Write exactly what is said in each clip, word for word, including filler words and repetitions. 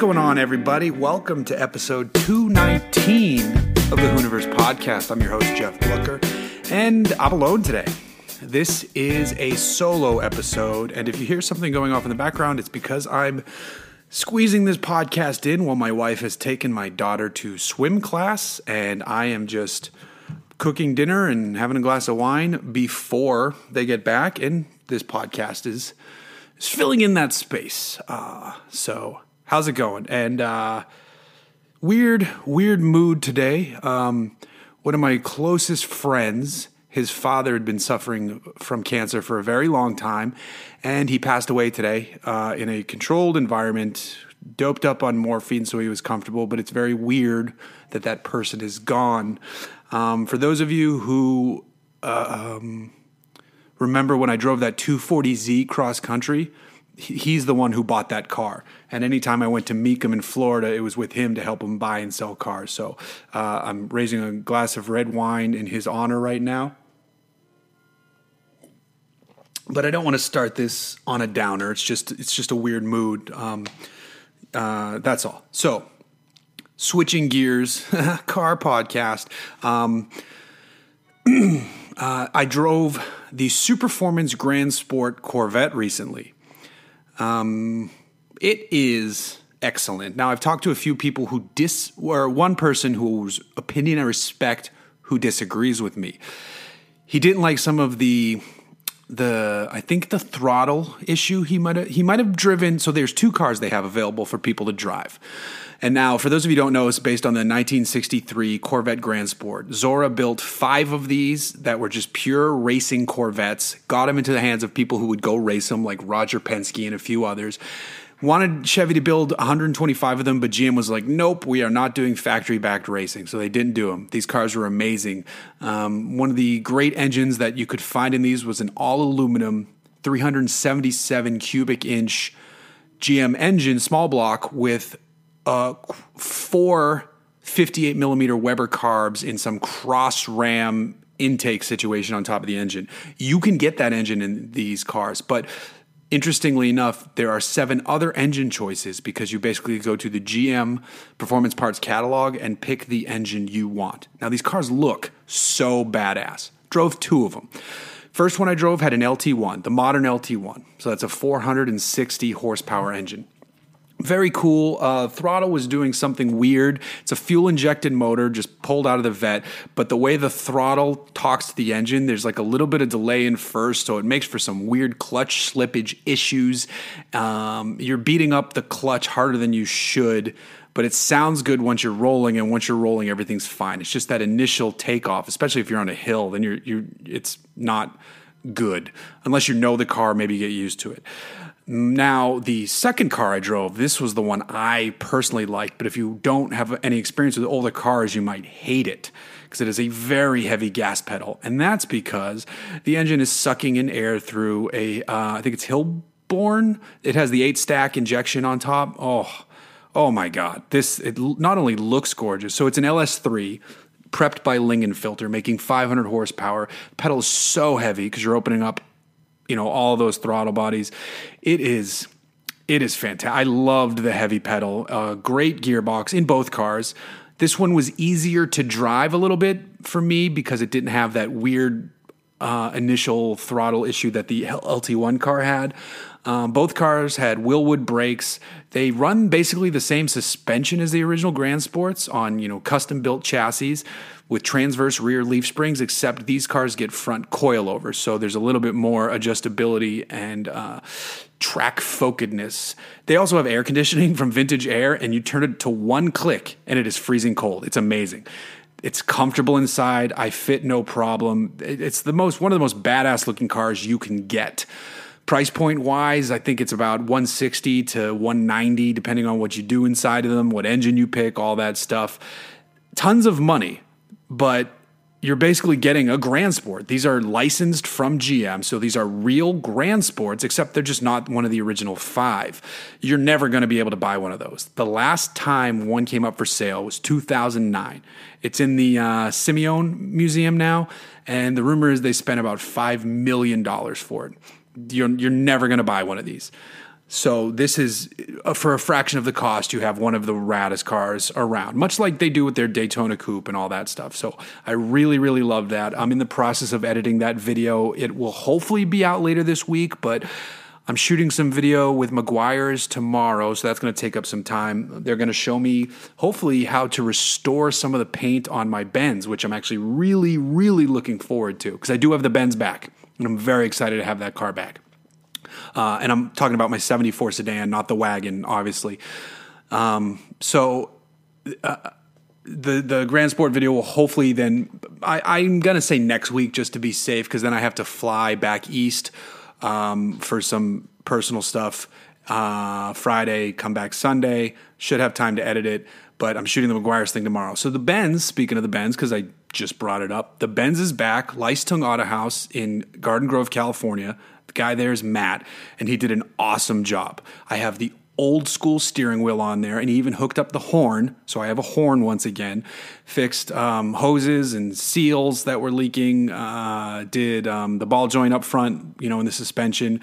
going on, everybody? Welcome to episode two nineteen of the Hooniverse Podcast. I'm your host, Jeff Blucker, and I'm alone today. This is a solo episode, and if you hear something going off in the background, it's because I'm squeezing this podcast in while my wife has taken my daughter to swim class, and I am just cooking dinner and having a glass of wine before they get back, and this podcast is, is filling in that space. Uh, so how's it going? And uh, weird, weird mood today. Um, one of my closest friends, his father had been suffering from cancer for a very long time, and he passed away today uh, in a controlled environment, doped up on morphine so he was comfortable, but it's very weird that that person is gone. Um, for those of you who uh, um, remember when I drove that two forty Z cross country, he's the one who bought that car. And anytime I went to Mecum in Florida, it was with him to help him buy and sell cars. So uh, I'm raising a glass of red wine in his honor right now. But I don't want to start this on a downer. It's just it's just a weird mood. Um, uh, that's all. So switching gears, car podcast. Um, uh, I drove the Superformance Grand Sport Corvette recently. Um, it is excellent. Now, I've talked to a few people who dis, or one person whose opinion I respect who disagrees with me. He didn't like some of the, the, I think the throttle issue he might have, he might have driven. So there's two cars they have available for people to drive. And now, for those of you who don't know, it's based on the nineteen sixty-three Corvette Grand Sport. Zora built five of these that were just pure racing Corvettes, got them into the hands of people who would go race them, like Roger Penske and a few others. Wanted Chevy to build one hundred twenty-five of them, but G M was like, nope, we are not doing factory-backed racing. So they didn't do them. These cars were amazing. Um, one of the great engines that you could find in these was an all-aluminum three hundred seventy-seven cubic inch G M engine, small block, with Uh, four fifty-eight millimeter Weber carbs in some cross ram intake situation on top of the engine. You can get that engine in these cars, but interestingly enough, there are seven other engine choices because you basically go to the G M Performance Parts catalog and pick the engine you want. Now, these cars look so badass. Drove two of them. First one I drove had an L T one, the modern L T one. So that's a four hundred sixty horsepower engine. Very cool. Uh, throttle was doing something weird. It's a fuel-injected motor, just pulled out of the vet. But the way the throttle talks to the engine, there's like a little bit of delay in first, so it makes for some weird clutch slippage issues. Um, you're beating up the clutch harder than you should, but it sounds good once you're rolling, and once you're rolling, everything's fine. It's just that initial takeoff, especially if you're on a hill, then you're you're it's not good. Unless you know the car, maybe you get used to it. Now, the second car I drove, this was the one I personally liked, but if you don't have any experience with older cars, you might hate it because it is a very heavy gas pedal, and that's because the engine is sucking in air through a, uh, I think it's Hillborn. It has the eight-stack injection on top. Oh, oh my God. This it not only looks gorgeous, so it's an L S three, prepped by Lingenfelter, making five hundred horsepower. The pedal is so heavy because you're opening up, you know, all those throttle bodies. It is, it is fantastic. I loved the heavy pedal, uh, great gearbox in both cars. This one was easier to drive a little bit for me because it didn't have that weird uh, initial throttle issue that the L T one car had. Um, both cars had Wilwood brakes. They run basically the same suspension as the original Grand Sports on, you know, custom-built chassis with transverse rear leaf springs, except these cars get front coilovers, so there's a little bit more adjustability and uh, track focusedness. They also have air conditioning from Vintage Air, and you turn it to one click, and it is freezing cold. It's amazing. It's comfortable inside. I fit no problem. It's the most one of the most badass-looking cars you can get. Price point wise, I think it's about one sixty to one ninety, depending on what you do inside of them, what engine you pick, all that stuff. Tons of money, but you're basically getting a Grand Sport. These are licensed from G M, so these are real Grand Sports, except they're just not one of the original five. You're never going to be able to buy one of those. The last time one came up for sale was two thousand nine. It's in the uh, Simeone Museum now, and the rumor is they spent about five million dollars for it. You're, you're never going to buy one of these. So this is, uh, for a fraction of the cost, you have one of the raddest cars around, much like they do with their Daytona Coupe and all that stuff. So I really, really love that. I'm in the process of editing that video. It will hopefully be out later this week, but I'm shooting some video with Meguiar's tomorrow, so that's going to take up some time. They're going to show me, hopefully, how to restore some of the paint on my Benz, which I'm actually really, really looking forward to, because I do have the Benz back, and I'm very excited to have that car back. Uh, and I'm talking about my seventy-four sedan, not the wagon, obviously. Um, so uh, the the Grand Sport video will hopefully then, I, I'm going to say next week just to be safe, because then I have to fly back east um, for some personal stuff uh, Friday, come back Sunday. Should have time to edit it, but I'm shooting the Meguiar's thing tomorrow. So the Benz, speaking of the Benz, because I just brought it up, the Benz is back, Leistung Auto House in Garden Grove, California. The guy there is Matt, and he did an awesome job. I have the old school steering wheel on there, and he even hooked up the horn, so I have a horn once again. Fixed um, hoses and seals that were leaking. Uh, did um, the ball joint up front, you know, in the suspension.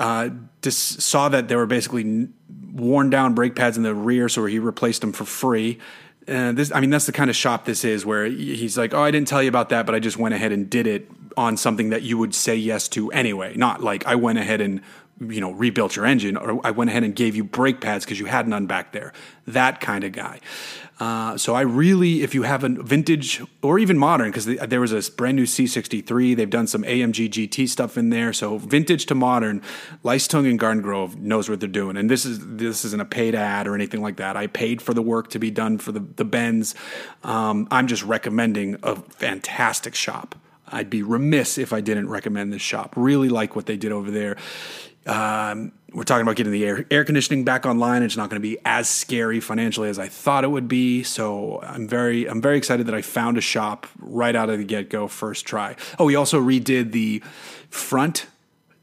Uh, just saw that there were basically worn down brake pads in the rear, so he replaced them for free. Uh, this, I mean, that's the kind of shop this is, where he's like, oh, I didn't tell you about that, but I just went ahead and did it on something that you would say yes to anyway. Not like I went ahead and, you know, rebuilt your engine, or I went ahead and gave you brake pads because you had none back there. That kind of guy. Uh, so I really, if you have a vintage or even modern, because there was a brand new C sixty-three, they've done some A M G G T stuff in there. So vintage to modern, Leistung and Garden Grove knows what they're doing. And this is this isn't a paid ad or anything like that. I paid for the work to be done for the the Benz. Um, I'm just recommending a fantastic shop. I'd be remiss if I didn't recommend this shop. Really like what they did over there. Um, we're talking about getting the air, air conditioning back online. It's not going to be as scary financially as I thought it would be. So I'm very, I'm very excited that I found a shop right out of the get-go, first try. Oh, we also redid the front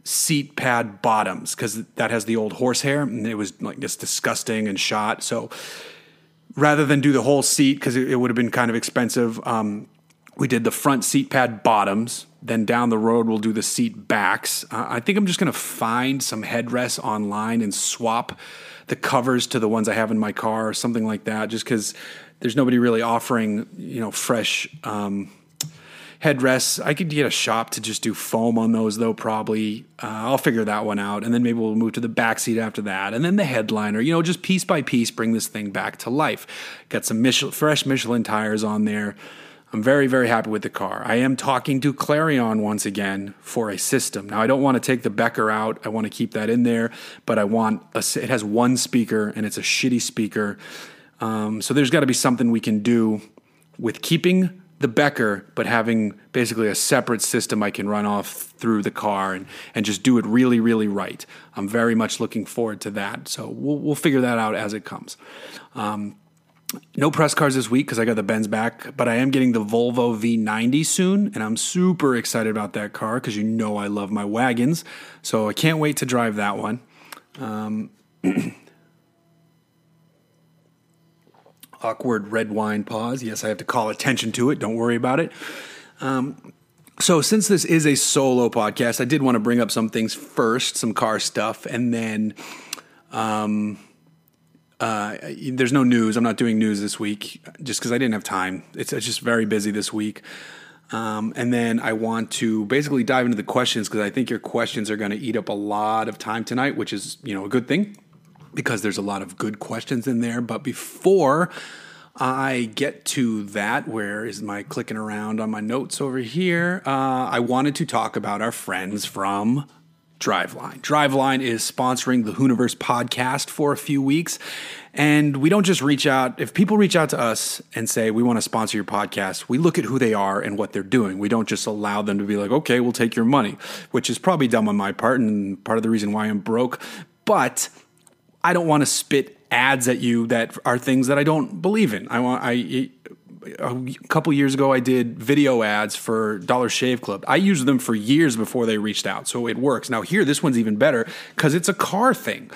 seat pad bottoms, because that has the old horsehair, and it was like just disgusting and shot. So rather than do the whole seat, because it, it would have been kind of expensive, um, we did the front seat pad bottoms. Then down the road, we'll do the seat backs. Uh, I think I'm just going to find some headrests online and swap the covers to the ones I have in my car or something like that, just because there's nobody really offering, you know, fresh um, headrests. I could get a shop to just do foam on those, though, probably. Uh, I'll figure that one out, and then maybe we'll move to the back seat after that, and then the headliner. You know, just piece by piece, bring this thing back to life. Got some Michel- fresh Michelin tires on there. I'm very, very happy with the car. I am talking to Clarion once again for a system. Now, I don't want to take the Becker out. I want to keep that in there, but I want a, it has one speaker, and it's a shitty speaker. Um, so there's got to be something we can do with keeping the Becker, but having basically a separate system I can run off through the car and, and just do it really, really right. I'm very much looking forward to that. So we'll, we'll figure that out as it comes. Um, No press cars this week because I got the Benz back, but I am getting the Volvo V ninety soon, and I'm super excited about that car because you know I love my wagons, so I can't wait to drive that one. Um, awkward red wine pause. Yes, I have to call attention to it. Don't worry about it. Um, so since this is a solo podcast, I did want to bring up some things first, some car stuff, and then... Um, Uh, there's no news. I'm not doing news this week just because I didn't have time. It's, it's just very busy this week. Um, and then I want to basically dive into the questions because I think your questions are going to eat up a lot of time tonight, which is, you know, a good thing because there's a lot of good questions in there. But before I get to that, where is my clicking around on my notes over here? Uh, I wanted to talk about our friends from Driveline. Driveline is sponsoring the Hooniverse Podcast for a few weeks, and we don't just reach out. If people reach out to us and say, we want to sponsor your podcast, we look at who they are and what they're doing. We don't just allow them to be like, okay, we'll take your money, which is probably dumb on my part and part of the reason why I'm broke, but I don't want to spit ads at you that are things that I don't believe in. I want, I, a couple years ago, I did video ads for Dollar Shave Club. I used them for years before they reached out, so it works. Now here, this one's even better because it's a car thing.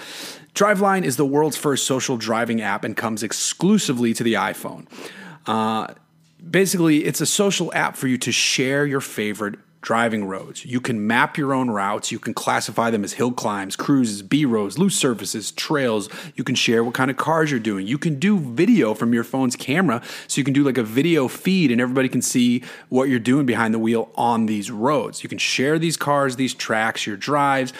Driveline is the world's first social driving app and comes exclusively to the iPhone. Uh, basically, it's a social app for you to share your favorite driving roads. You can map your own routes. You can classify them as hill climbs, cruises, B-roads, loose surfaces, trails. You can share what kind of cars you're doing. You can do video from your phone's camera. So you can do like a video feed and everybody can see what you're doing behind the wheel on these roads. You can share these cars, these tracks, your drives.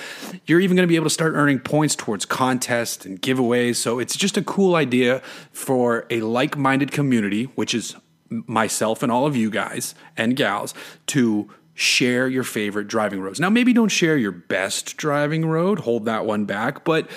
You're even going to be able to start earning points towards contests and giveaways. So it's just a cool idea for a like-minded community, which is myself and all of you guys and gals, to share your favorite driving roads. Now, maybe don't share your best driving road. Hold that one back. But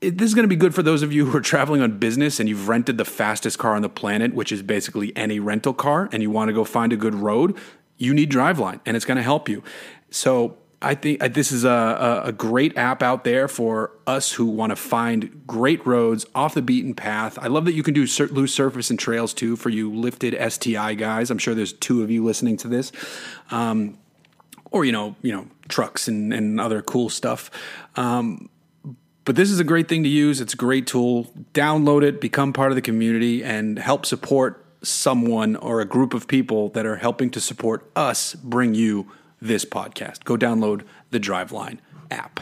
it, this is going to be good for those of you who are traveling on business and you've rented the fastest car on the planet, which is basically any rental car, and you want to go find a good road. You need Driveline, and it's going to help you. So I think this is a, a great app out there for us who want to find great roads off the beaten path. I love that you can do loose surface and trails too for you lifted S T I guys. I'm sure there's two of you listening to this, um, or you know, you know, trucks and, and other cool stuff. Um, But this is a great thing to use. It's a great tool. Download it, become part of the community, and help support someone or a group of people that are helping to support us bring you this podcast. Go download the Driveline app.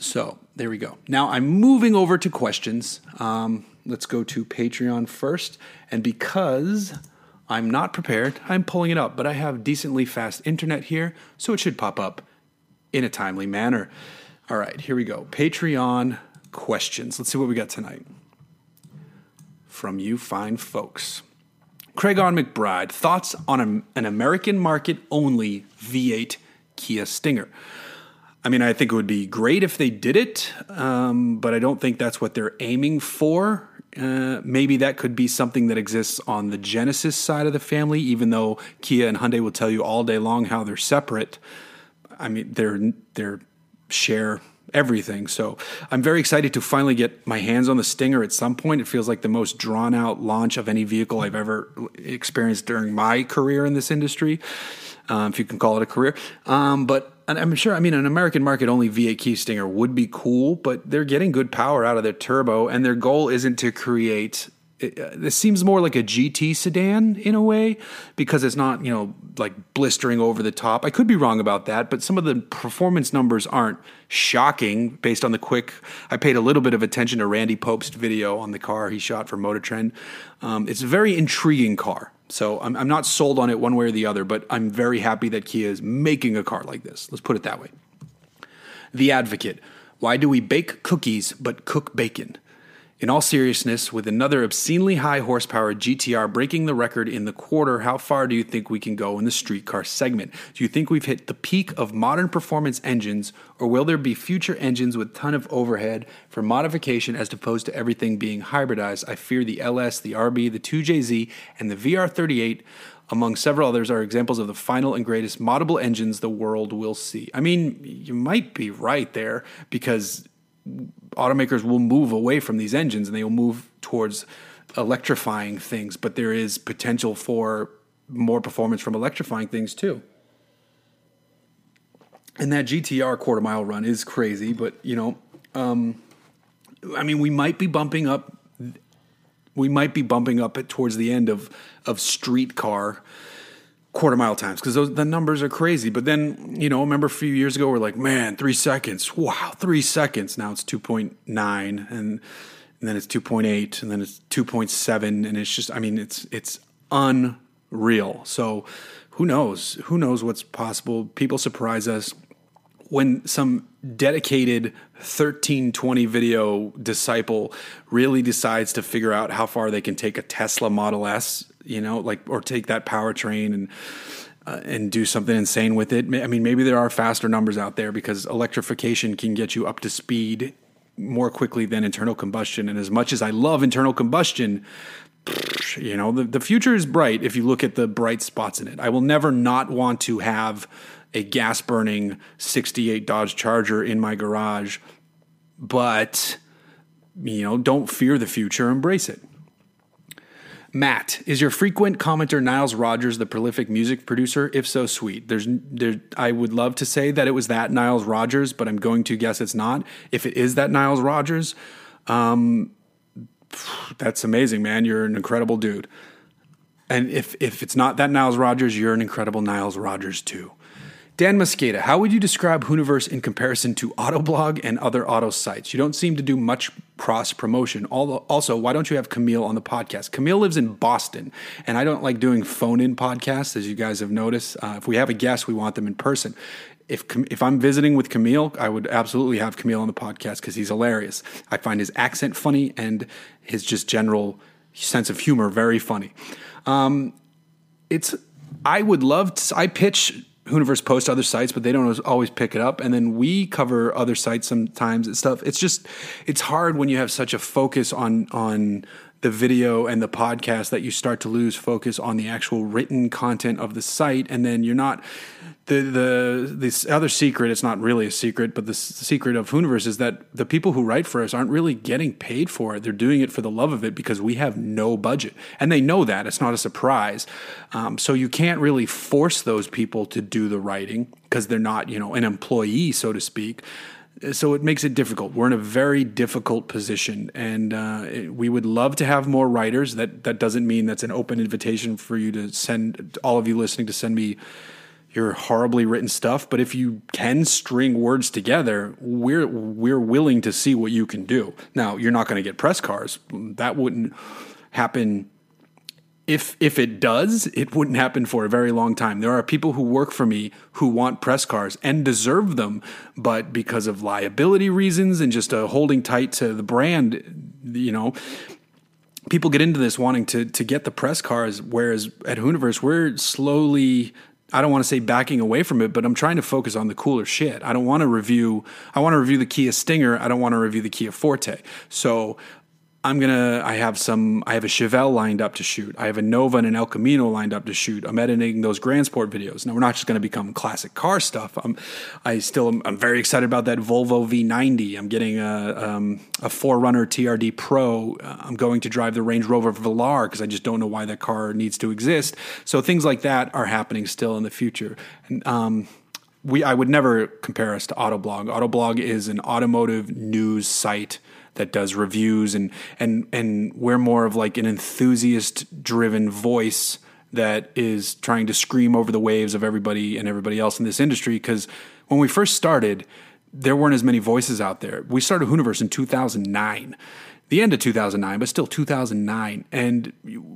So there we go. Now I'm moving over to questions. Um, let's go to Patreon first. And because I'm not prepared, I'm pulling it up, but I have decently fast internet here, so it should pop up in a timely manner. All right, here we go. Patreon questions. Let's see what we got tonight from you fine folks. Craig R. McBride, thoughts on a, an American market only V eight Kia Stinger. I mean, I think it would be great if they did it, um, but I don't think that's what they're aiming for. Uh, maybe that could be something that exists on the Genesis side of the family, even though Kia and Hyundai will tell you all day long how they're separate. I mean, they're they're... share everything. So I'm very excited to finally get my hands on the Stinger at some point. It feels like the most drawn out launch of any vehicle I've ever experienced during my career in this industry, um, if you can call it a career. Um, but I'm sure, I mean, an American market only V eight Kia Stinger would be cool, but they're getting good power out of their turbo, and their goal isn't to create... It, uh, this seems more like a G T sedan in a way, because it's not, you know, like blistering over the top. I could be wrong about that, but some of the performance numbers aren't shocking based on the quick. I paid a little bit of attention to Randy Pope's video on the car he shot for Motor Trend. Um, it's a very intriguing car. So I'm, I'm not sold on it one way or the other, but I'm very happy that Kia is making a car like this. Let's put it that way. The Advocate. Why do we bake cookies but cook bacon? In all seriousness, with another obscenely high horsepower G T R breaking the record in the quarter, how far do you think we can go in the street car segment? Do you think we've hit the peak of modern performance engines, or will there be future engines with ton of overhead for modification as opposed to everything being hybridized? I fear the L S, the R B, the two J Z, and the V R thirty-eight, among several others, are examples of the final and greatest moddable engines the world will see. I mean, you might be right there, because automakers will move away from these engines and they will move towards electrifying things, but there is potential for more performance from electrifying things too. And that G T R quarter mile run is crazy, but you know, um, I mean, we might be bumping up, we might be bumping up at towards the end of, of street car quarter mile times, because those the numbers are crazy. But then, you know, remember a few years ago, we're like, man, three seconds. Wow, three seconds. Now it's two point nine, and, and then it's two point eight, and then it's two point seven. And it's just, I mean, it's it's unreal. So who knows? Who knows what's possible? People surprise us. When some dedicated thirteen twenty video disciple really decides to figure out how far they can take a Tesla Model S, you know, like, or take that powertrain and uh, and do something insane with it. I mean, maybe there are faster numbers out there, because electrification can get you up to speed more quickly than internal combustion. And as much as I love internal combustion, you know, the, the future is bright if you look at the bright spots in it. I will never not want to have a gas-burning sixty-eight Dodge Charger in my garage, but, you know, don't fear the future, embrace it. Matt, is your frequent commenter Niles Rodgers the prolific music producer? If so, sweet. There's, there, I would love to say that it was that Niles Rodgers, but I'm going to guess it's not. If it is that Niles Rodgers, um, that's amazing, man. You're an incredible dude. And if if it's not that Niles Rodgers, you're an incredible Niles Rodgers too. Dan Mosqueda, how would you describe Hooniverse in comparison to Autoblog and other auto sites? You don't seem to do much cross-promotion. Also, why don't you have Camille on the podcast? Camille lives in Boston, and I don't like doing phone-in podcasts, as you guys have noticed. Uh, if we have a guest, we want them in person. If if I'm visiting with Camille, I would absolutely have Camille on the podcast because he's hilarious. I find his accent funny and his just general sense of humor very funny. Um, it's I would love to... I pitch... Hooniverse posts other sites, but they don't always pick it up. And then we cover other sites sometimes and stuff. It's just, it's hard when you have such a focus on, on the video and the podcast that you start to lose focus on the actual written content of the site. And then you're not, the, the, this other secret, it's not really a secret, but the secret of Hooniverse is that the people who write for us aren't really getting paid for it. They're doing it for the love of it because we have no budget and they know that it's not a surprise. Um, so you can't really force those people to do the writing because they're not, you know, an employee, so to speak. So it makes it difficult. We're in a very difficult position, and uh, it, we would love to have more writers. That that doesn't mean that's an open invitation for you to send, all of you listening, to send me your horribly written stuff. But if you can string words together, we're we're willing to see what you can do. Now, you're not going to get press cars. That wouldn't happen. If if it does, it wouldn't happen for a very long time. There are people who work for me who want press cars and deserve them, but because of liability reasons and just uh, holding tight to the brand, you know, people get into this wanting to to get the press cars, whereas at Hooniverse, we're slowly... I don't want to say backing away from it, but I'm trying to focus on the cooler shit. I don't want to review... I want to review the Kia Stinger. I don't want to review the Kia Forte. So... I'm going to, I have some, I have a Chevelle lined up to shoot. I have a Nova and an El Camino lined up to shoot. I'm editing those Grand Sport videos. Now, we're not just going to become classic car stuff. I'm, I still, am, I'm very excited about that Volvo V ninety. I'm getting a, um, a four runner T R D Pro. Uh, I'm going to drive the Range Rover Velar because I just don't know why that car needs to exist. So things like that are happening still in the future. And, um, we, I would never compare us to Autoblog. Autoblog is an automotive news site that does reviews, and and and we're more of like an enthusiast driven voice that is trying to scream over the waves of everybody and everybody else in this industry, because when we first started, there weren't as many voices out there. We started Hooniverse in two thousand nine, the end of two thousand nine, but still two thousand nine, and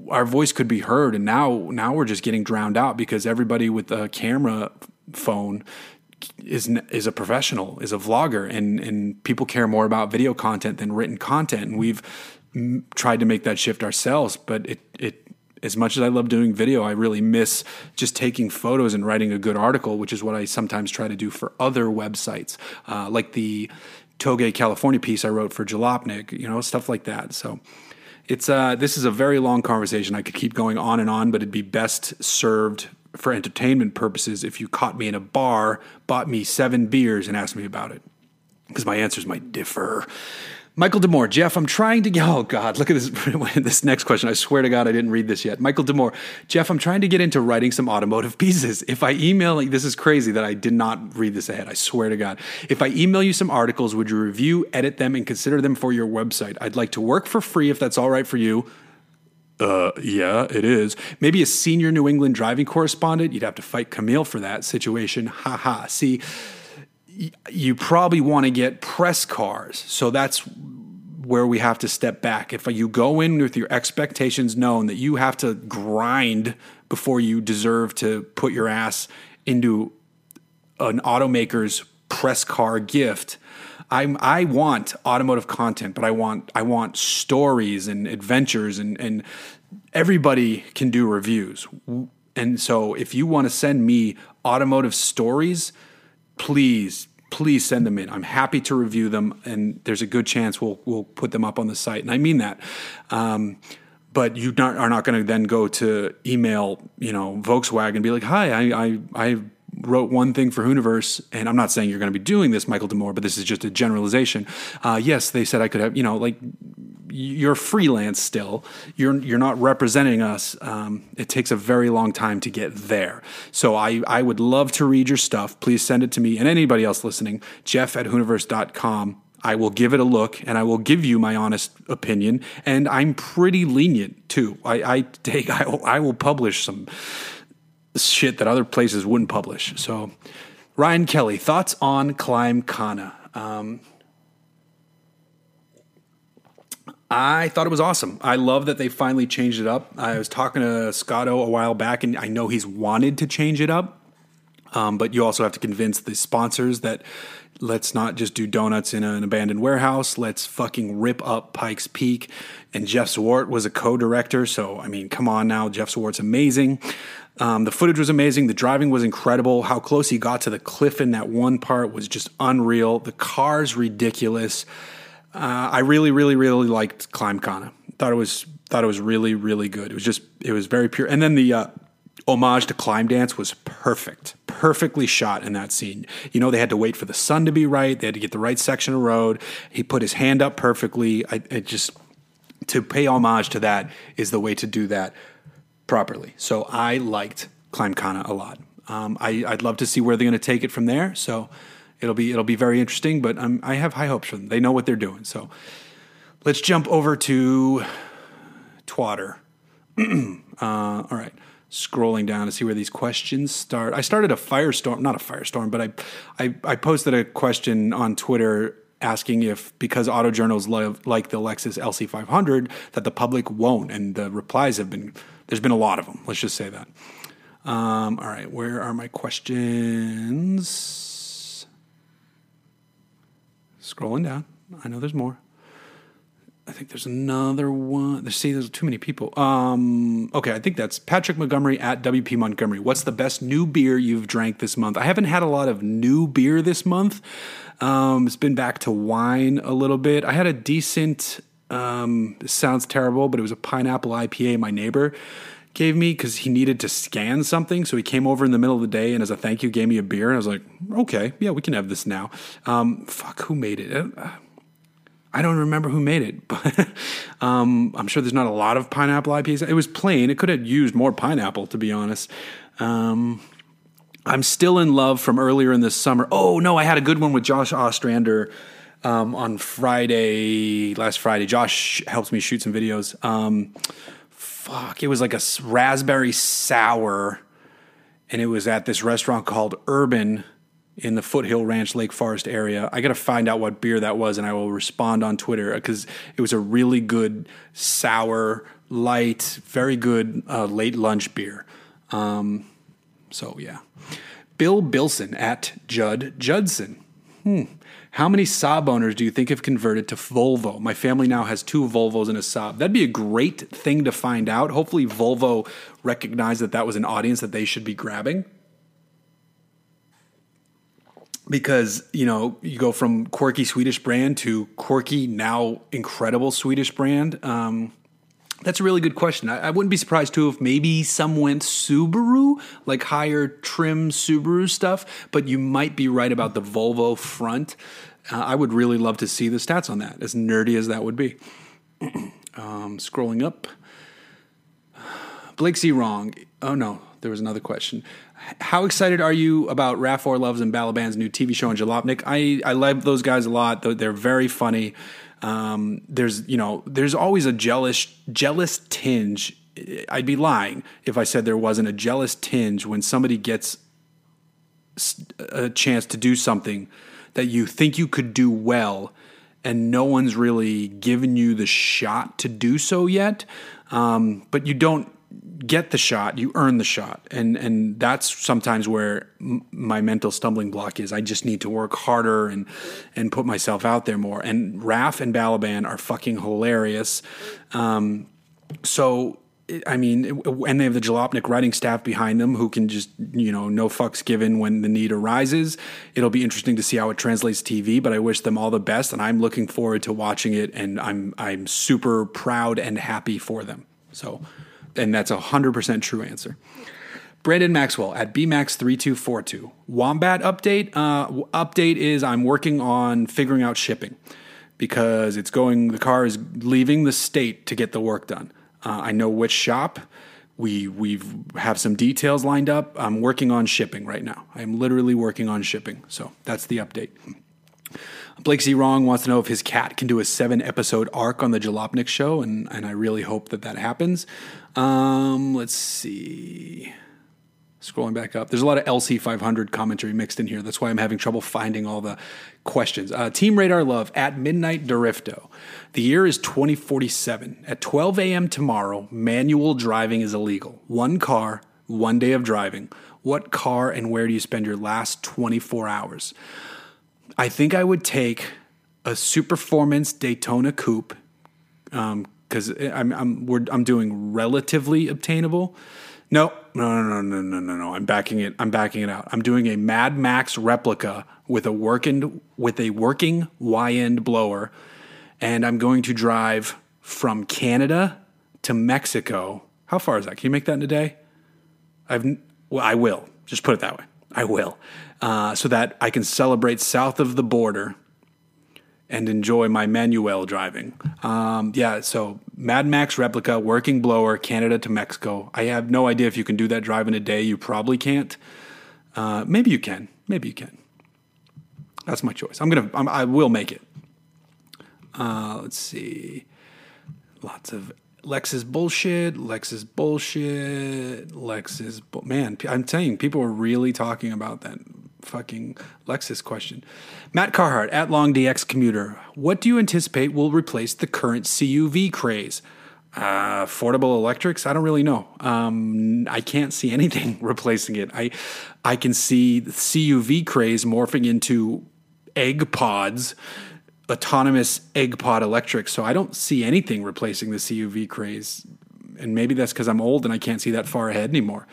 our voice could be heard, and now now we're just getting drowned out because everybody with a camera phone is is a professional, is a vlogger, and, and people care more about video content than written content. And we've m- tried to make that shift ourselves, but it, it, as much as I love doing video, I really miss just taking photos and writing a good article, which is what I sometimes try to do for other websites, uh, like the Togay, California piece I wrote for Jalopnik, you know, stuff like that. So it's uh, this is a very long conversation. I could keep going on and on, but it'd be best served for entertainment purposes if you caught me in a bar, bought me seven beers, and asked me about it, because my answers might differ. Michael DeMore, Jeff, I'm trying to get... Oh, God, look at this this next question. I swear to God, I didn't read this yet. Michael DeMore, Jeff, I'm trying to get into writing some automotive pieces. If I email... This is crazy that I did not read this ahead. I swear to God. If I email you some articles, would you review, edit them, and consider them for your website? I'd like to work for free if that's all right for you. Uh, yeah, it is. Maybe a senior New England driving correspondent. You'd have to fight Camille for that situation. Ha ha. See, y- you probably want to get press cars. So that's where we have to step back. If you go in with your expectations known that you have to grind before you deserve to put your ass into an automaker's press car gift, I'm, I want automotive content, but I want I want stories and adventures, and, and everybody can do reviews. And so if you want to send me automotive stories, please, please send them in. I'm happy to review them, and there's a good chance we'll we'll put them up on the site, and I mean that. Um, but you not, are not going to then go to email, you know, Volkswagen and be like, hi, I I I wrote one thing for Hooniverse, and I'm not saying you're going to be doing this, Michael DeMore, but this is just a generalization. Uh, yes, they said I could have, you know, like, you're freelance still. You're you're not representing us. Um, it takes a very long time to get there. So I, I would love to read your stuff. Please send it to me and anybody else listening, Jeff at Hooniverse dot com. I will give it a look, and I will give you my honest opinion, and I'm pretty lenient, too. I, I take, I will, I will publish some shit that other places wouldn't publish. So Ryan Kelly, thoughts on Climbkhana? Um, I thought it was awesome. I love that they finally changed it up. I was talking to Scotto a while back, and I know he's wanted to change it up, um, but you also have to convince the sponsors that let's not just do donuts in an abandoned warehouse. Let's fucking rip up Pikes Peak. And Jeff Swart was a co-director, so, I mean, come on now. Jeff Swart's amazing. Um, the footage was amazing. The driving was incredible. How close he got to the cliff in that one part was just unreal. The car's ridiculous. Uh, I really, really, really liked Climbkhana. Thought it was thought it was really, really good. It was just it was very pure. And then the uh, homage to Climb Dance was perfect, perfectly shot in that scene. You know, they had to wait for the sun to be right. They had to get the right section of road. He put his hand up perfectly. I, I just to pay homage to that is the way to do that properly. So I liked Climbkhana a lot. Um, I, I'd love to see where they're going to take it from there. So. It'll be it'll be very interesting, but I'm, I have high hopes for them. They know what they're doing. So let's jump over to Twatter. uh, all right, scrolling down to see where these questions start. I started a firestorm, not a firestorm, but I I, I posted a question on Twitter asking if because auto journals love, like the Lexus L C five hundred that the public won't, and the replies have been there's been a lot of them. Let's just say that. Um, all right, where are my questions? Scrolling down. I know there's more. I think there's another one. See, there's too many people. Um, okay, I think that's Patrick Montgomery at W P Montgomery. What's the best new beer you've drank this month? I haven't had a lot of new beer this month. Um, it's been back to wine a little bit. I had a decent, um, this sounds terrible, but it was a pineapple I P A my neighbor gave me because he needed to scan something. So he came over in the middle of the day and as a thank you gave me a beer. And I was like, okay, yeah, we can have this now. Um, fuck, who made it? I don't remember who made it, but um, I'm sure there's not a lot of pineapple I P As. It was plain. It could have used more pineapple, to be honest. Um, I'm still in love from earlier in the summer. Oh, no, I had a good one with Josh Ostrander um, on Friday, last Friday. Josh helps me shoot some videos. Um Fuck, it was like a raspberry sour, and it was at this restaurant called Urban in the Foothill Ranch, Lake Forest area. I got to find out what beer that was, and I will respond on Twitter because it was a really good, sour, light, very good uh, late lunch beer. Um, so, yeah. Bill Bilson at Judd Judson. Hmm. How many Saab owners do you think have converted to Volvo? My family now has two Volvos and a Saab. That'd be a great thing to find out. Hopefully Volvo recognized that that was an audience that they should be grabbing. Because, you know, you go from quirky Swedish brand to quirky, now incredible Swedish brand. Um, that's a really good question. I, I wouldn't be surprised, too, if maybe some went Subaru, like higher trim Subaru stuff, but you might be right about the Volvo front. Uh, I would really love to see the stats on that, as nerdy as that would be. um, scrolling up. Blake C. Wrong. Oh, no, there was another question. How excited are you about Raph Orlov's and Balaban's new T V show on Jalopnik? I, I love those guys a lot. They're very funny. Um, there's, you know, there's always a jealous, jealous tinge. I'd be lying if I said there wasn't a jealous tinge when somebody gets a chance to do something that you think you could do well and no one's really given you the shot to do so yet. Um, but you don't get the shot, you earn the shot. And, and that's sometimes where m- my mental stumbling block is. I just need to work harder and, and put myself out there more. And Raph and Balaban are fucking hilarious. Um, so, I mean, and they have the Jalopnik writing staff behind them who can just, you know, no fucks given when the need arises. It'll be interesting to see how it translates to T V, but I wish them all the best and I'm looking forward to watching it. And I'm, I'm super proud and happy for them. So, and that's a one hundred percent true answer. Brandon Maxwell at B Max three two four two. Wombat update? Uh, update is I'm working on figuring out shipping because it's going, the car is leaving the state to get the work done. Uh, I know which shop. We we've have some details lined up. I'm working on shipping right now. I'm literally working on shipping. So that's the update. Blake Z. Wrong wants to know if his cat can do a seven-episode arc on the Jalopnik show, and, and I really hope that that happens. Um, let's see. scrolling back up. There's a lot of L C five hundred commentary mixed in here. That's why I'm having trouble finding all the questions. Uh, Team Radar Love, at midnight Drifto. The year is twenty forty-seven. At twelve a.m. tomorrow, manual driving is illegal. One car, one day of driving. What car and where do you spend your last twenty-four hours? I think I would take a Superformance Daytona Coupe, um, because I'm I'm we're, I'm doing relatively obtainable. No, no, no, no, no, no, no. I'm backing it. I'm backing it out. I'm doing a Mad Max replica with a working with a working Y-end blower, and I'm going to drive from Canada to Mexico. How far is that? Can you make that in a day? I've well, I will. Just put it that way. I will, uh, so that I can celebrate south of the border and enjoy my manual driving. Um, yeah, so Mad Max replica, working blower, Canada to Mexico. I have no idea if you can do that drive in a day. You probably can't. Uh, maybe you can. Maybe you can. That's my choice. I'm gonna. I'm, I will make it. Uh, let's see. Lots of Lexus bullshit. Lexus bullshit. Lexus. Bu- Man, I'm telling you, people are really talking about that fucking Lexus question. Matt Carhart at Long D X Commuter. What do you anticipate will replace the current C U V craze? Uh, affordable electrics? I don't really know. Um, I can't see anything replacing it. I, I can see the C U V craze morphing into egg pods, autonomous egg pod electrics. So I don't see anything replacing the C U V craze. And maybe that's because I'm old and I can't see that far ahead anymore.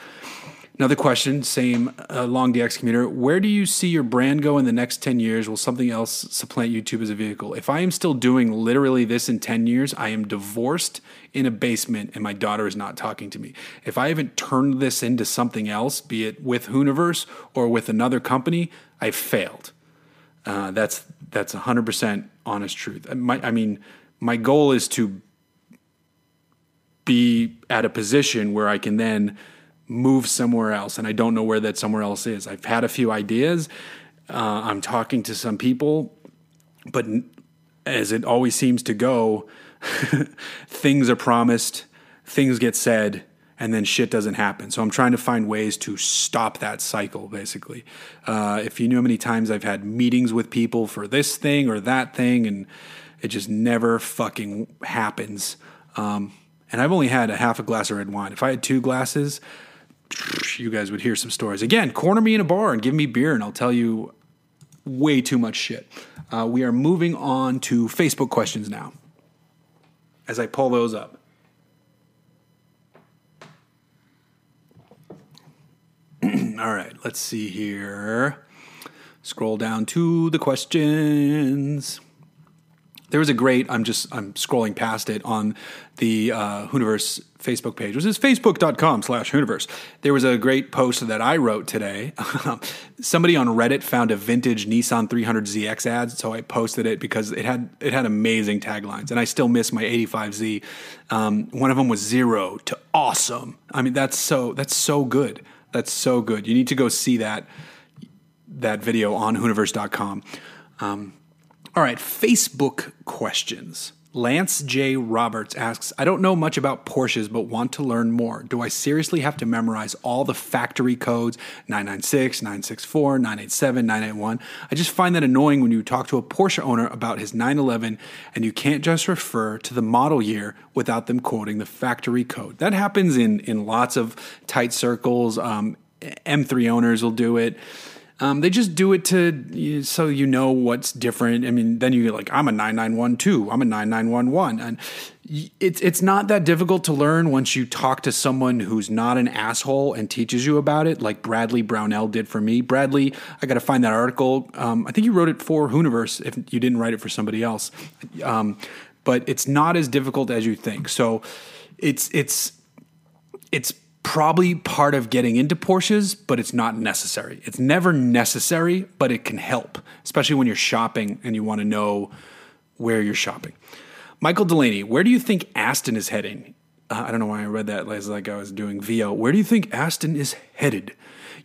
Another question, same uh, Long D X Commuter. Where do you see your brand go in the next ten years? Will something else supplant YouTube as a vehicle? If I am still doing literally this in ten years, I am divorced in a basement and my daughter is not talking to me. If I haven't turned this into something else, be it with Hooniverse or with another company, I failed. Uh, that's that's one hundred percent honest truth. My, I mean, my goal is to be at a position where I can then move somewhere else, and I don't know where that somewhere else is. I've had a few ideas. Uh, I'm talking to some people, but as it always seems to go, things are promised, things get said, and then shit doesn't happen. So I'm trying to find ways to stop that cycle, basically. Uh, if you knew how many times I've had meetings with people for this thing or that thing, and it just never fucking happens. Um, and I've only had a half a glass of red wine. If I had two glasses, you guys would hear some stories. Again, corner me in a bar and give me beer and I'll tell you way too much shit. Uh, we are moving on to Facebook questions now as I pull those up. All right, let's see here. Scroll down to the questions. There was a great, I'm just, I'm scrolling past it on the uh, Hooniverse Facebook page, which is facebook.com slash Hooniverse. There was a great post that I wrote today. Somebody on Reddit found a vintage Nissan three hundred Z X ad, so I posted it because it had it had amazing taglines, and I still miss my eighty-five Z. Um, one of them was zero to awesome. I mean, that's so that's so good. That's so good. You need to go see that, that video on Hooniverse dot com. Um All right, Facebook questions. Lance J. Roberts asks, I don't know much about Porsches, but want to learn more. Do I seriously have to memorize all the factory codes, nine nine six, nine six four, nine eight seven, nine eight one? I just find that annoying when you talk to a Porsche owner about his nine eleven and you can't just refer to the model year without them quoting the factory code. That happens in, in lots of tight circles. Um, M three owners will do it. Um, they just do it to you, so you know what's different. I mean, then you're like, I'm a nine nine one two, I'm a nine nine one one. And it's, it's not that difficult to learn once you talk to someone who's not an asshole and teaches you about it, like Bradley Brownell did for me. Bradley, I got to find that article. Um, I think you wrote it for Hooniverse if you didn't write it for somebody else. Um, but it's not as difficult as you think. So it's it's it's probably part of getting into Porsches, but it's not necessary. It's never necessary, but it can help, especially when you're shopping and you want to know where you're shopping. Michael Delaney, where do you think Aston is heading? Uh, I don't know why I read that like I was doing V O. Where do you think Aston is headed?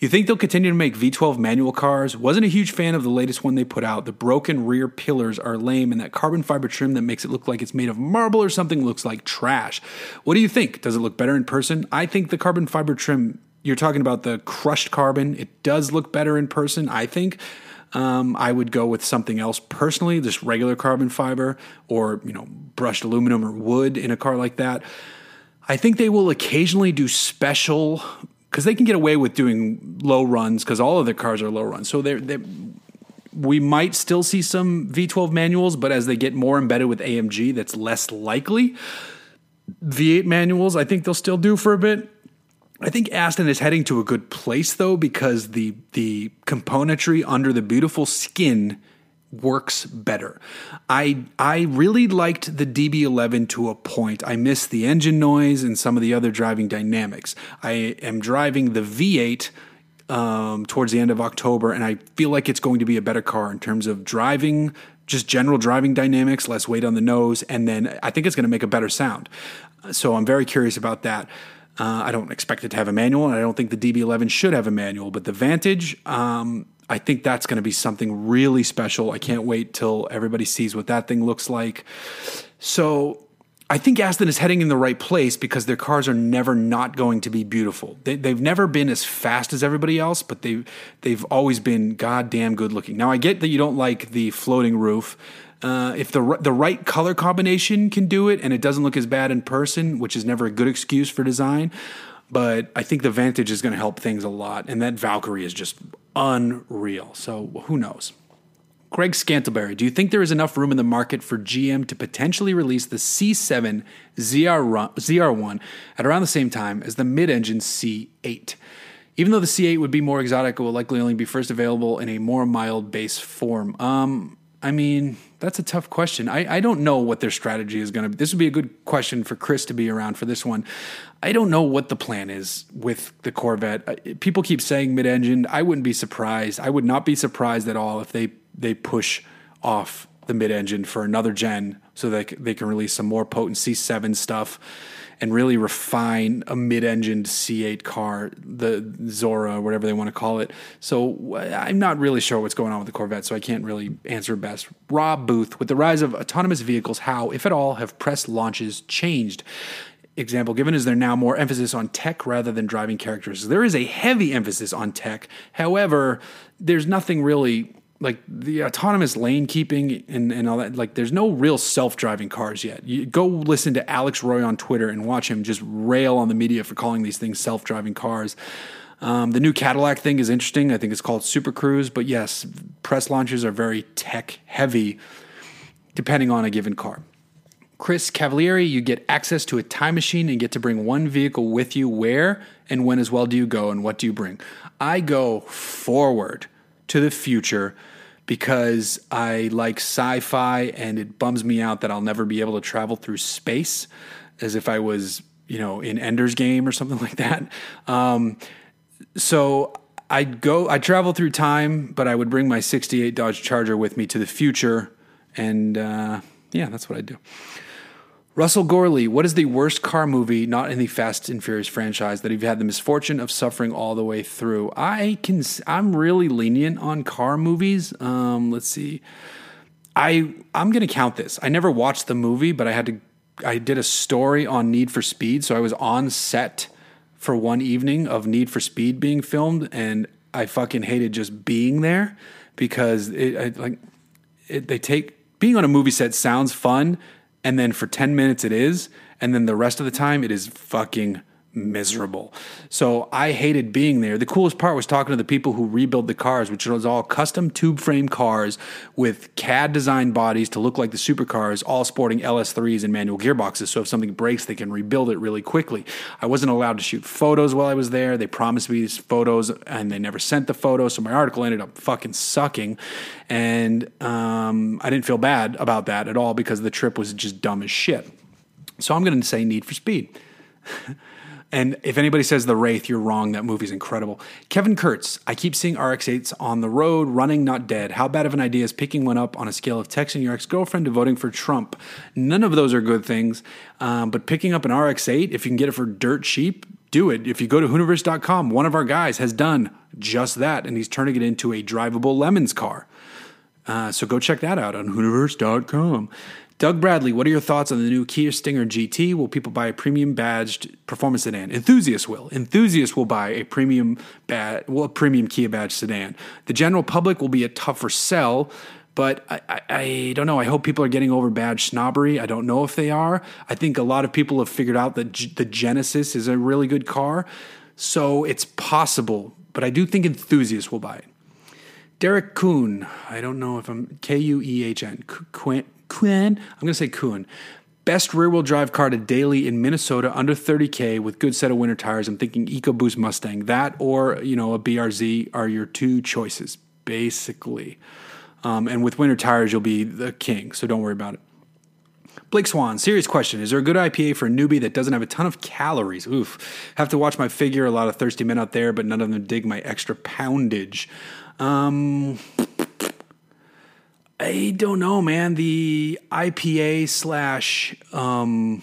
You think they'll continue to make V twelve manual cars? Wasn't a huge fan of the latest one they put out. The broken rear pillars are lame, and that carbon fiber trim that makes it look like it's made of marble or something looks like trash. What do you think? Does it look better in person? I think the carbon fiber trim you're talking about the crushed carbon. It does look better in person, I think. Um, I would go with something else personally, just regular carbon fiber or, you know, brushed aluminum or wood in a car like that. I think they will occasionally do special, because they can get away with doing low runs because all of their cars are low runs. So they're, they're, we might still see some V twelve manuals, but as they get more embedded with A M G, that's less likely. V eight manuals, I think they'll still do for a bit. I think Aston is heading to a good place, though, because the the componentry under the beautiful skin works better. I I really liked the D B eleven to a point. I miss the engine noise and some of the other driving dynamics. I am driving the V eight um, towards the end of October, and I feel like it's going to be a better car in terms of driving, just general driving dynamics, less weight on the nose, and then I think it's going to make a better sound. So I'm very curious about that. Uh, I don't expect it to have a manual, and I don't think the D B eleven should have a manual. But the Vantage, um, I think that's going to be something really special. I can't wait till everybody sees what that thing looks like. So I think Aston is heading in the right place because their cars are never not going to be beautiful. They, they've never been as fast as everybody else, but they've, they've always been goddamn good looking. Now, I get that you don't like the floating roof. Uh, if the the right color combination can do it and it doesn't look as bad in person, which is never a good excuse for design, but I think the Vantage is going to help things a lot, and that Valkyrie is just unreal. So who knows? Greg Scantleberry, do you think there is enough room in the market for G M to potentially release the C seven Z R one at around the same time as the mid-engine C eight? Even though the C eight would be more exotic, it will likely only be first available in a more mild base form. Um... I mean, that's a tough question. I, I don't know what their strategy is going to be. This would be a good question for Chris to be around for this one. I don't know what the plan is with the Corvette. People keep saying mid-engine. I wouldn't be surprised. I would not be surprised at all if they, they push off the mid-engine for another gen so that they can release some more potent C seven stuff and really refine a mid-engined C eight car, the Zora, whatever they want to call it. So I'm not really sure what's going on with the Corvette, so I can't really answer best. Rob Booth, with the rise of autonomous vehicles, how, if at all, have press launches changed? Example given is there now more emphasis on tech rather than driving characteristics. There is a heavy emphasis on tech. However, there's nothing really... like the autonomous lane keeping and, and all that, like there's no real self-driving cars yet. You go listen to Alex Roy on Twitter and watch him just rail on the media for calling these things self-driving cars. Um, the new Cadillac thing is interesting. I think it's called Super Cruise, but yes, press launches are very tech heavy depending on a given car. Chris Cavalieri, you get access to a time machine and get to bring one vehicle with you. Where and when as well do you go and what do you bring? I go forward to the future because I like sci-fi and it bums me out that I'll never be able to travel through space as if I was, you know, in Ender's Game or something like that. Um, so I'd go, I travel through time, but I would bring my sixty-eight Dodge Charger with me to the future. And, uh, yeah, that's what I do. Russell Gorley, what is the worst car movie not in the Fast and Furious franchise that you've had the misfortune of suffering all the way through? I can, I'm really lenient on car movies. Um, let's see. I I'm gonna count this. I never watched the movie, but I had to. I did a story on Need for Speed, so I was on set for one evening of Need for Speed being filmed, and I fucking hated just being there because it I, like it, they take being on a movie set sounds fun. And then for ten minutes it is, and then the rest of the time it is fucking miserable. So I hated being there. The coolest part was talking to the people who rebuild the cars, which was all custom tube frame cars with C A D designed bodies to look like the supercars, all sporting L S threes and manual gearboxes. So if something breaks, they can rebuild it really quickly. I wasn't allowed to shoot photos while I was there. They promised me these photos and they never sent the photos. So my article ended up fucking sucking. And um, I didn't feel bad about that at all because the trip was just dumb as shit. So I'm going to say Need for Speed. And if anybody says The Wraith, you're wrong. That movie's incredible. Kevin Kurtz, I keep seeing R X eights on the road, running, not dead. How bad of an idea is picking one up on a scale of texting your ex-girlfriend to voting for Trump? None of those are good things. Um, but picking up an R X eight, if you can get it for dirt cheap, do it. If you go to Hooniverse dot com, one of our guys has done just that, and he's turning it into a drivable Lemons car. Uh, so go check that out on Hooniverse dot com. Doug Bradley, what are your thoughts on the new Kia Stinger G T? Will people buy a premium badged performance sedan? Enthusiasts will. Enthusiasts will buy a premium bad, well, a premium Kia badged sedan. The general public will be a tougher sell, but I, I, I don't know. I hope people are getting over badge snobbery. I don't know if they are. I think a lot of people have figured out that G- the Genesis is a really good car, so it's possible. But I do think enthusiasts will buy it. Derek Kuhn, I don't know if I'm K U E H N, Kuhn, I'm going to say Kuhn. Best rear-wheel drive car to daily in Minnesota under thirty K with good set of winter tires. I'm thinking EcoBoost Mustang. That or, you know, a B R Z are your two choices, basically. Um, and with winter tires, you'll be the king, so don't worry about it. Blake Swan, serious question. Is there a good I P A for a newbie that doesn't have a ton of calories? Oof. Have to watch my figure. A lot of thirsty men out there, but none of them dig my extra poundage. Um, I don't know, man. The I P A slash um,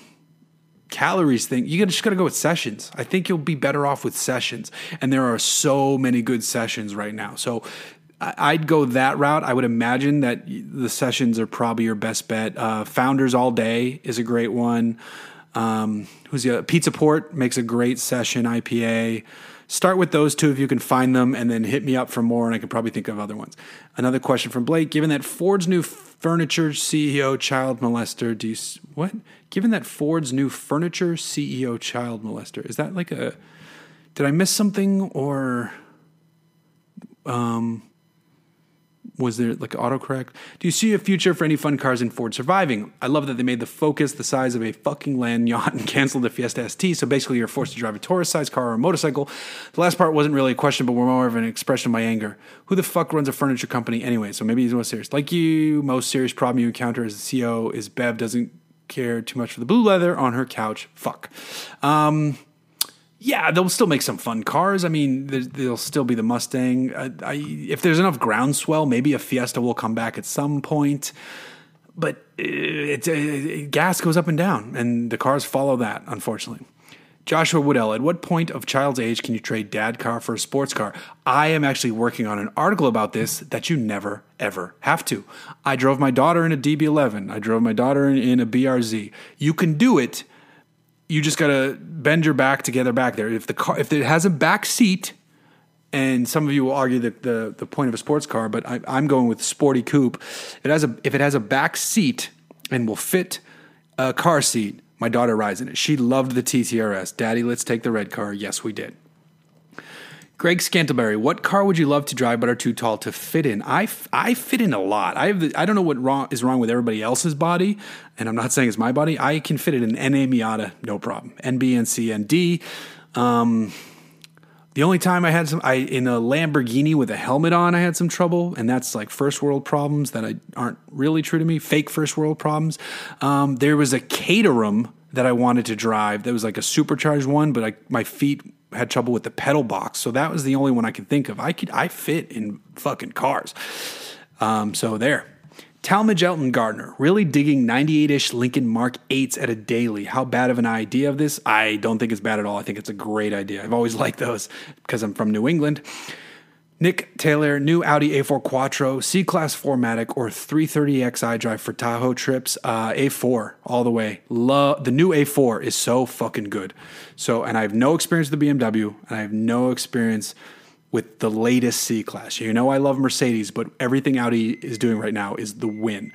calories thing, you just got to go with sessions. I think you'll be better off with sessions. And there are so many good sessions right now. So I'd go that route. I would imagine that the sessions are probably your best bet. Uh, Founders All Day is a great one. Um, who's the other? Pizza Port makes a great session I P A. Start with those two if you can find them, and then hit me up for more, and I can probably think of other ones. Another question from Blake. Given that Ford's new furniture C E O child molester, do you, what? Given that Ford's new furniture C E O child molester, is that like a, did I miss something, or um, was there like autocorrect? Do you see a future for any fun cars in Ford surviving? I love that they made the Focus the size of a fucking land yacht and canceled the Fiesta S T, so basically you're forced to drive a Taurus-sized car or a motorcycle. The last part wasn't really a question, but were more of an expression of my anger. Who the fuck runs a furniture company anyway? So maybe he's more serious. Like you, most serious problem you encounter as a C E O is Bev doesn't care too much for the blue leather on her couch. Fuck. Um... Yeah, they'll still make some fun cars. I mean, there'll still be the Mustang. I, I, if there's enough groundswell, maybe a Fiesta will come back at some point. But it, it, it, gas goes up and down, and the cars follow that, unfortunately. Joshua Woodell, at what point of child's age can you trade dad car for a sports car? I am actually working on an article about this that you never, ever have to. I drove my daughter in a D B eleven. I drove my daughter in, in a B R Z. You can do it. You just got to bend your back to get her back there. If the car, if it has a back seat, and some of you will argue that the, the point of a sports car, but I, I'm going with sporty coupe. It has a, if it has a back seat and will fit a car seat, my daughter rides in it. She loved the T T R S. Daddy, let's take the red car. Yes, we did. Greg Scantleberry, what car would you love to drive but are too tall to fit in? I, I fit in a lot. I have the, I don't know what wrong is wrong with everybody else's body, and I'm not saying it's my body. I can fit in an N A Miata, no problem. N B N C N D. Um, the only time I had some, I in a Lamborghini with a helmet on, I had some trouble, and that's like first world problems that I, aren't really true to me, fake first world problems. Um, there was a Caterham that I wanted to drive that was like a supercharged one, but I, my feet had trouble with the pedal box. So that was the only one I could think of. I could, I fit in fucking cars. Um, so there. Talmadge Elton Gardner, really digging ninety-eight-ish Lincoln Mark eights at a daily. How bad of an idea of this? I don't think it's bad at all. I think it's a great idea. I've always liked those because I'm from New England. Nick Taylor, new Audi A four Quattro, C-Class four matic, or three thirty X I drive for Tahoe trips. Uh, A four all the way. Love the new A four is so fucking good. So, and I have no experience with the B M W, and I have no experience with the latest C-Class. You know I love Mercedes, but everything Audi is doing right now is the win.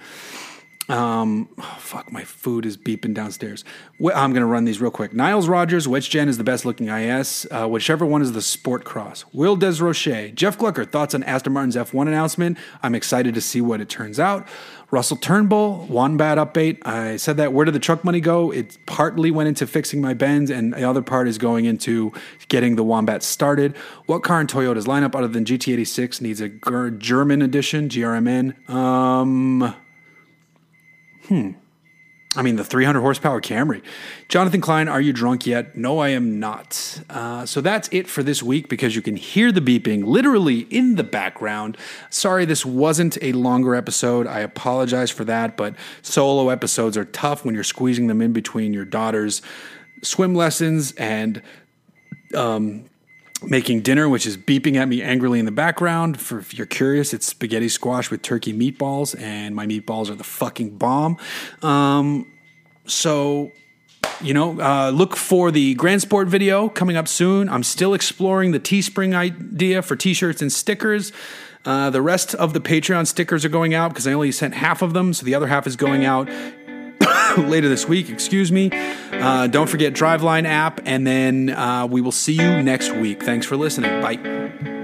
Um, oh, fuck, my food is beeping downstairs. I'm going to run these real quick. Niles Rodgers, which gen is the best looking I S? Uh, whichever one is the sport cross. Will Desrochers, Jeff Glucker, thoughts on Aston Martin's F one announcement? I'm excited to see what it turns out. Russell Turnbull, Wombat update. I said that. Where did the truck money go? It partly went into fixing my Benz, and the other part is going into getting the Wombat started. What car in Toyota's lineup other than G T eighty-six needs a German edition, G R M N? Um... Hmm. I mean, the three hundred horsepower Camry. Jonathan Klein, are you drunk yet? No, I am not. Uh, so that's it for this week because you can hear the beeping literally in the background. Sorry, this wasn't a longer episode. I apologize for that, but solo episodes are tough when you're squeezing them in between your daughter's swim lessons and um, making dinner, which is beeping at me angrily in the background. For if you're curious, it's spaghetti squash with turkey meatballs, and my meatballs are the fucking bomb. Um, so... You know, uh, look for the Grand Sport video coming up soon. I'm still exploring the Teespring idea for T-shirts and stickers. Uh, the rest of the Patreon stickers are going out because I only sent half of them, so the other half is going out later this week. Excuse me. Uh, don't forget Driveline app, and then uh, we will see you next week. Thanks for listening. Bye.